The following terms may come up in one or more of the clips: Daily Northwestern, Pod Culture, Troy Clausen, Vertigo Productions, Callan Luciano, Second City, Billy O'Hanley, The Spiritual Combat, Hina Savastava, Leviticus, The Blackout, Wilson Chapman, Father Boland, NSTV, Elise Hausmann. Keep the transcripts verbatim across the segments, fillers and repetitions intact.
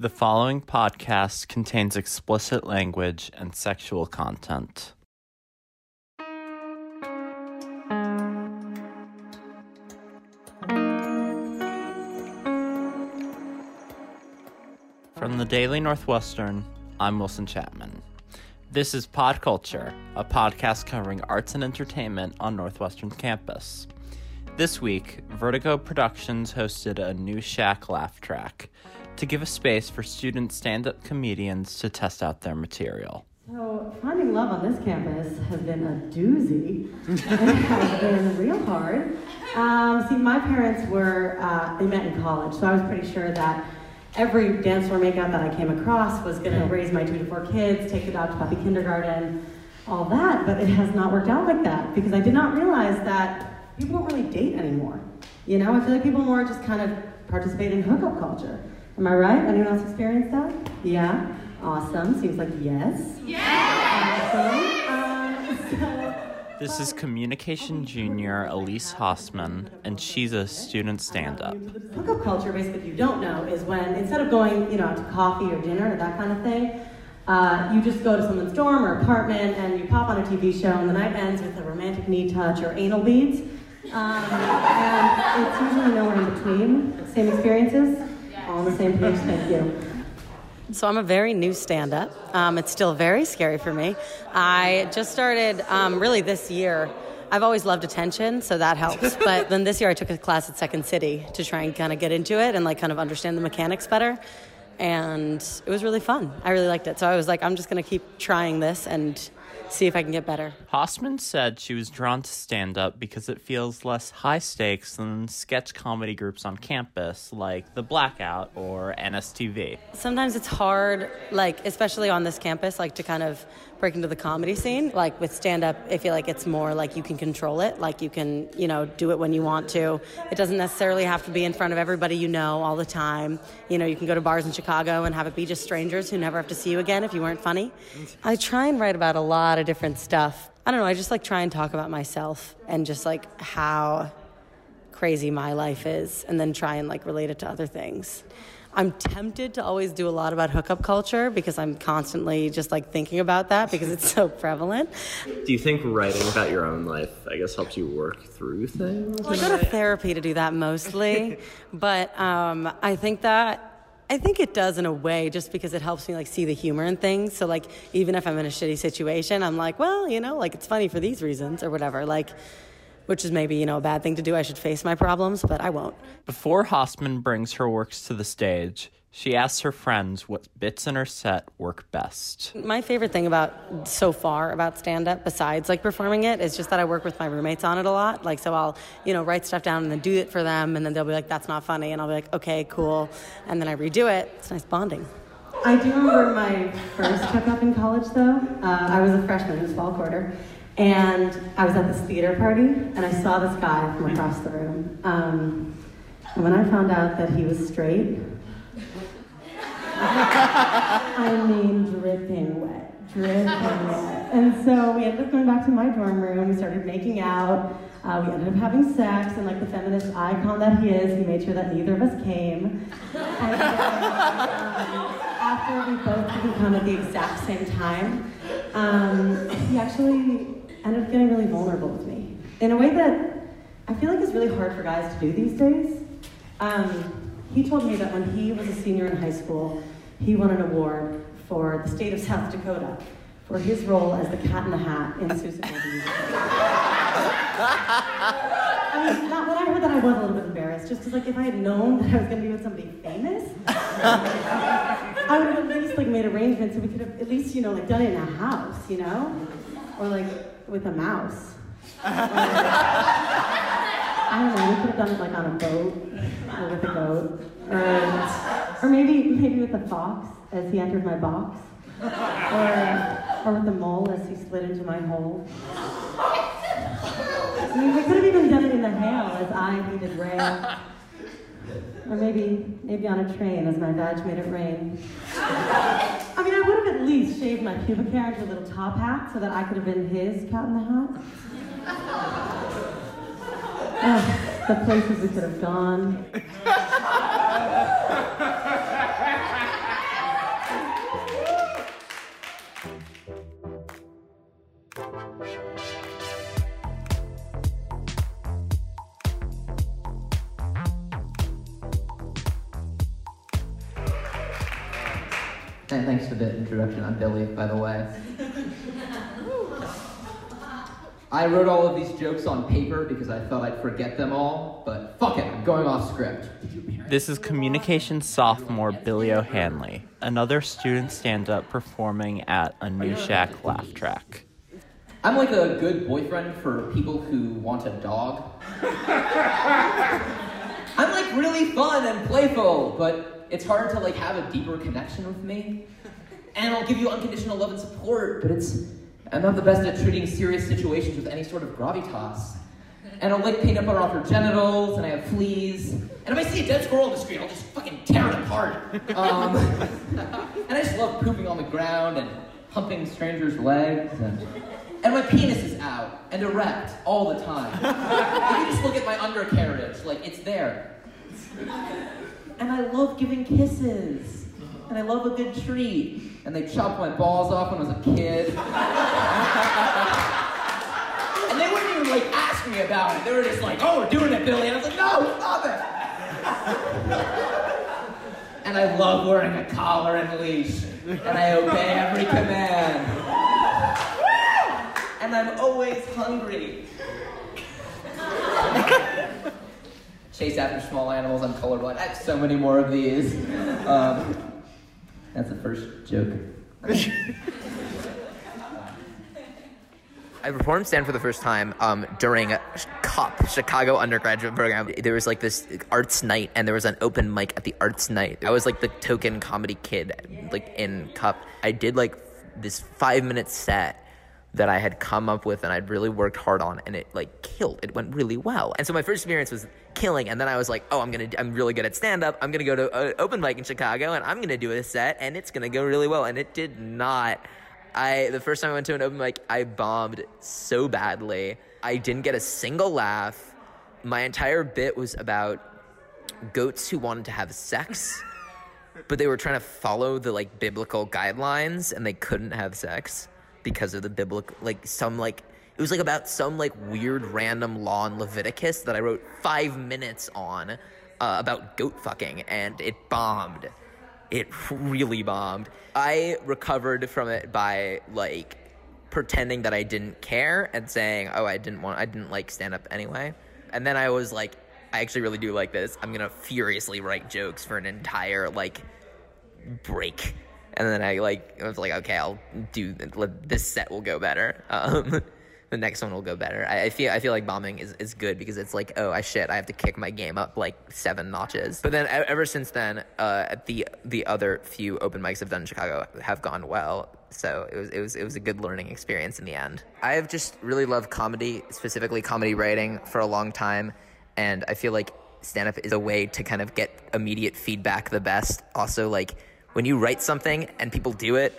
The following podcast contains explicit language and sexual content. From the Daily Northwestern, I'm Wilson Chapman. This is Pod Culture, a podcast covering arts and entertainment on Northwestern campus. This week, Vertigo Productions hosted a new Shack laugh track to give a space for student stand-up comedians to test out their material. So, finding love on this campus has been a doozy. It has been real hard. Um, see, my parents were, uh, they met in college, so I was pretty sure that every dance floor makeout that I came across was going to raise my two to four kids, take the dog to puppy kindergarten, all that, but it has not worked out like that because I did not realize that people don't really date anymore. You know, I feel like people more just kind of participate in hookup culture. Am I right? Anyone else experienced that? Yeah? Awesome. Seems like yes. Yes! Awesome. Um, so, this is communication junior Elise Hausmann, and she's a student stand-up. Hookup culture, basically, if you don't know, is when instead of going, you know, to coffee or dinner or that kind of thing, uh, you just go to someone's dorm or apartment and you pop on a T V show, and the night ends with a romantic knee touch or anal beads. Um, and it's usually nowhere in between. Same experiences. All on the same page, thank you. So I'm a very new stand-up. Um, it's still very scary for me. I just started um, really this year. I've always loved attention, so that helps. But then this year I took a class at Second City to try and kind of get into it and like kind of understand the mechanics better. And it was really fun. I really liked it. So I was like, I'm just going to keep trying this and see if I can get better. Hausmann said she was drawn to stand-up because it feels less high stakes than sketch comedy groups on campus, like The Blackout or N S T V. Sometimes it's hard, like, especially on this campus, like, to kind of break into the comedy scene. Like, with stand-up, I feel like it's more, like, you can control it. Like, you can, you know, do it when you want to. It doesn't necessarily have to be in front of everybody you know all the time. You know, you can go to bars in Chicago and have it be just strangers who never have to see you again if you weren't funny. I try and write about a lot of different stuff. I don't know, I just like try and talk about myself and just like how crazy my life is and then try and like relate it to other things. I'm tempted to always do a lot about hookup culture because I'm constantly just like thinking about that because it's so prevalent. Do you think writing about your own life, I guess, helps you work through things? Well, I go to therapy to do that mostly, but um, I think that I think it does in a way just because it helps me like see the humor in things. So like even if I'm in a shitty situation, I'm like, well, you know, like it's funny for these reasons or whatever, like, which is maybe, you know, a bad thing to do. I should face my problems, but I won't. Before Hausmann brings her works to the stage, she asks her friends what bits in her set work best. My favorite thing about so far about stand-up, besides like performing it, is just that I work with my roommates on it a lot. Like, so I'll, you know, write stuff down and then do it for them, and then they'll be like, that's not funny, and I'll be like, okay, cool, and then I redo it. It's nice bonding. I do remember my first hookup in college, though. Uh, I was a freshman in the fall quarter, and I was at this theater party, and I saw this guy from across the room. Um, and when I found out that he was straight, I mean, dripping wet, dripping wet. And so we ended up going back to my dorm room. We started making out. Uh, we ended up having sex, and like the feminist icon that he is, he made sure that neither of us came. And then, um, after we both didn't come at the exact same time, um, he actually ended up getting really vulnerable with me in a way that I feel like is really hard for guys to do these days. Um, He told me that when he was a senior in high school, he won an award for the state of South Dakota for his role as the Cat in the Hat in Susan Boyd's. I mean, not, when I heard that, I was a little bit embarrassed, just because, like, if I had known that I was going to be with somebody famous, I would have at least like made arrangements so we could have at least, you know, like done it in a house, you know, or like with a mouse. I don't know, we could have done it like on a boat, or with a goat, or, or maybe maybe with a fox as he entered my box, or, or with a mole as he slid into my hole. I mean, we could have even done it in the hail as I needed rail, or maybe maybe on a train as my badge made it rain. I mean, I would have at least shaved my pubic hair into a little top hat so that I could have been his Cat in the Hat. Oh, the places we could have gone. Thanks for the introduction. I'm Billy, by the way. I wrote all of these jokes on paper because I thought I'd forget them all, but fuck it, I'm going off script. This is communications sophomore Billy O'Hanley, another student stand-up performing at a New Shack laugh track. I'm like a good boyfriend for people who want a dog. I'm like really fun and playful, but it's hard to like have a deeper connection with me. And I'll give you unconditional love and support, but it's I'm not the best at treating serious situations with any sort of gravitas. And I'll lick peanut butter off her genitals, and I have fleas. And if I see a dead squirrel on the street, I'll just fucking tear it apart. Um, and I just love pooping on the ground and humping strangers' legs. And, and my penis is out and erect all the time. If you just look at my undercarriage, like, it's there. And I love giving kisses. And I love a good treat. And they chopped my balls off when I was a kid. And they wouldn't even, like, ask me about it. They were just like, oh, we're doing it, Billy. And I was like, no, stop it. And I love wearing a collar and leash. And I obey every command. And I'm always hungry. Chase after small animals, I'm colorblind. I have so many more of these. Um, That's the first joke. I performed stand for the first time um, during a COP, Chicago undergraduate program. There was like this arts night, and there was an open mic at the arts night. I was like the token comedy kid, like in COP. I did like this five-minute set that I had come up with and I'd really worked hard on, and it like killed. It went really well. And so my first experience was killing, and then I was like, oh, I'm gonna, I'm really good at stand-up. I'm gonna go to an open mic in Chicago, and I'm gonna do a set, and it's gonna go really well. And it did not. I, the first time I went to an open mic, I bombed so badly. I didn't get a single laugh. My entire bit was about goats who wanted to have sex, but they were trying to follow the like biblical guidelines, and they couldn't have sex because of the biblical, like some like, it was like about some like weird random law in Leviticus that I wrote five minutes on uh, about goat fucking, and it bombed. It really bombed. I recovered from it by like pretending that I didn't care and saying, oh, I didn't want, I didn't like stand up anyway. And then I was like, I actually really do like this. I'm gonna furiously write jokes for an entire like break. And then I like I was like, okay, I'll do this set will go better. Um, the next one will go better. I, I feel I feel like bombing is, is good because it's like, oh, I shit, I have to kick my game up like seven notches. But then ever since then, uh, the the other few open mics I've done in Chicago have gone well. So it was it was it was a good learning experience in the end. I have just really loved comedy, specifically comedy writing, for a long time, and I feel like stand-up is a way to kind of get immediate feedback the best. Also like, when you write something and people do it,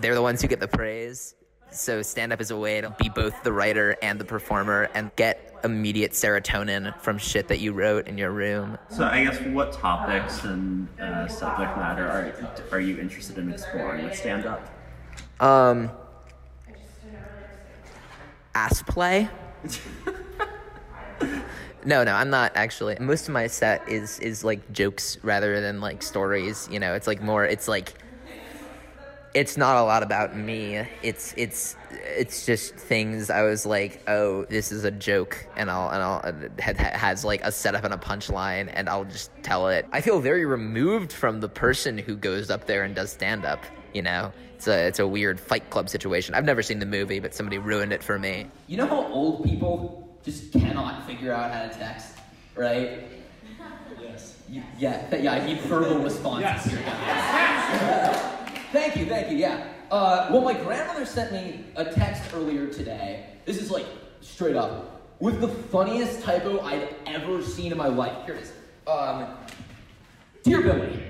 they're the ones who get the praise. So stand-up is a way to be both the writer and the performer and get immediate serotonin from shit that you wrote in your room. So I guess what topics and uh, subject matter are, are you interested in exploring with stand-up? Um, ass play? No, no, I'm not actually. Most of my set is is like jokes rather than like stories. You know, it's like more. It's like it's not a lot about me. It's it's it's just things. I was like, oh, this is a joke, and I'll and I'll it has like a setup and a punchline, and I'll just tell it. I feel very removed from the person who goes up there and does stand up. You know, it's a it's a weird Fight Club situation. I've never seen the movie, but somebody ruined it for me. You know how old people just cannot figure out how to text, right? Yes. You, yeah, th- yeah, I need verbal responses yes. here, guys. Yes. Uh, thank you, thank you, yeah. Uh, well, my grandmother sent me a text earlier today. This is like, straight up, with the funniest typo I'd ever seen in my life. Here it is. Um, Dear Billy,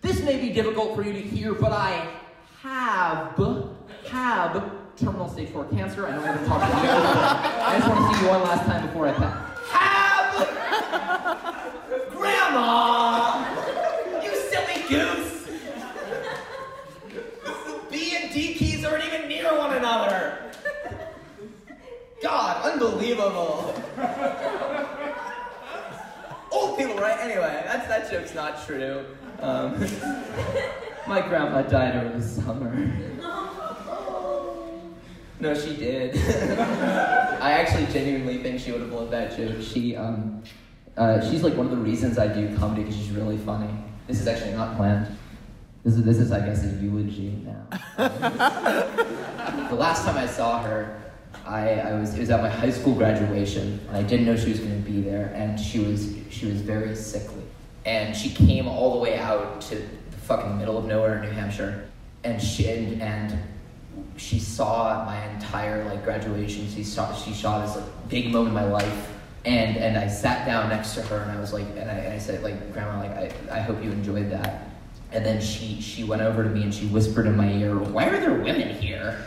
this may be difficult for you to hear, but I have, have, terminal stage four cancer. I know I haven't talked to you, but I just want to see you one last time before I pass. Have! Grandma! You silly goose! The B and D keys aren't even near one another! God, unbelievable! Old people, right? Anyway, that's, that joke's not true. Um... My grandma died over the summer. No, she did. I actually genuinely think she would have loved that joke. She, um, uh, she's like one of the reasons I do comedy, because she's really funny. This is actually not planned. This is, this is I guess, a eulogy now. The last time I saw her, I, I was, it was at my high school graduation. I didn't know she was going to be there, and she was, she was very sickly. And she came all the way out to the fucking middle of nowhere in New Hampshire, and she, and, and she saw my entire like graduation. She saw she saw this like big moment in my life, and and I sat down next to her, and I was like, and I, and I said like, Grandma, like I, I hope you enjoyed that. And then she she went over to me and she whispered in my ear, "Why are there women here?"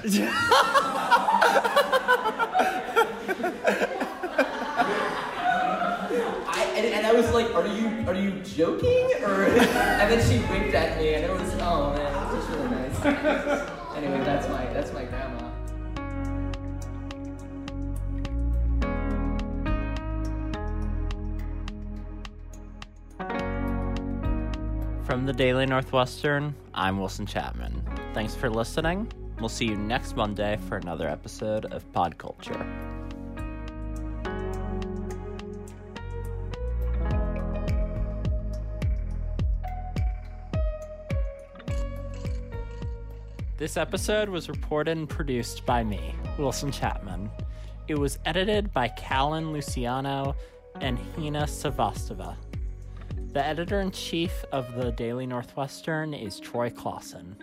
I, and, and I was like, "Are you are you joking?" Or and then she winked at me, and it was oh man, it was just really nice. Anyway, that's my that's my grandma. From the Daily Northwestern, I'm Wilson Chapman. Thanks for listening. We'll see you next Monday for another episode of Pod Culture. This episode was reported and produced by me, Wilson Chapman. It was edited by Callan Luciano and Hina Savastava. The editor-in-chief of the Daily Northwestern is Troy Clausen.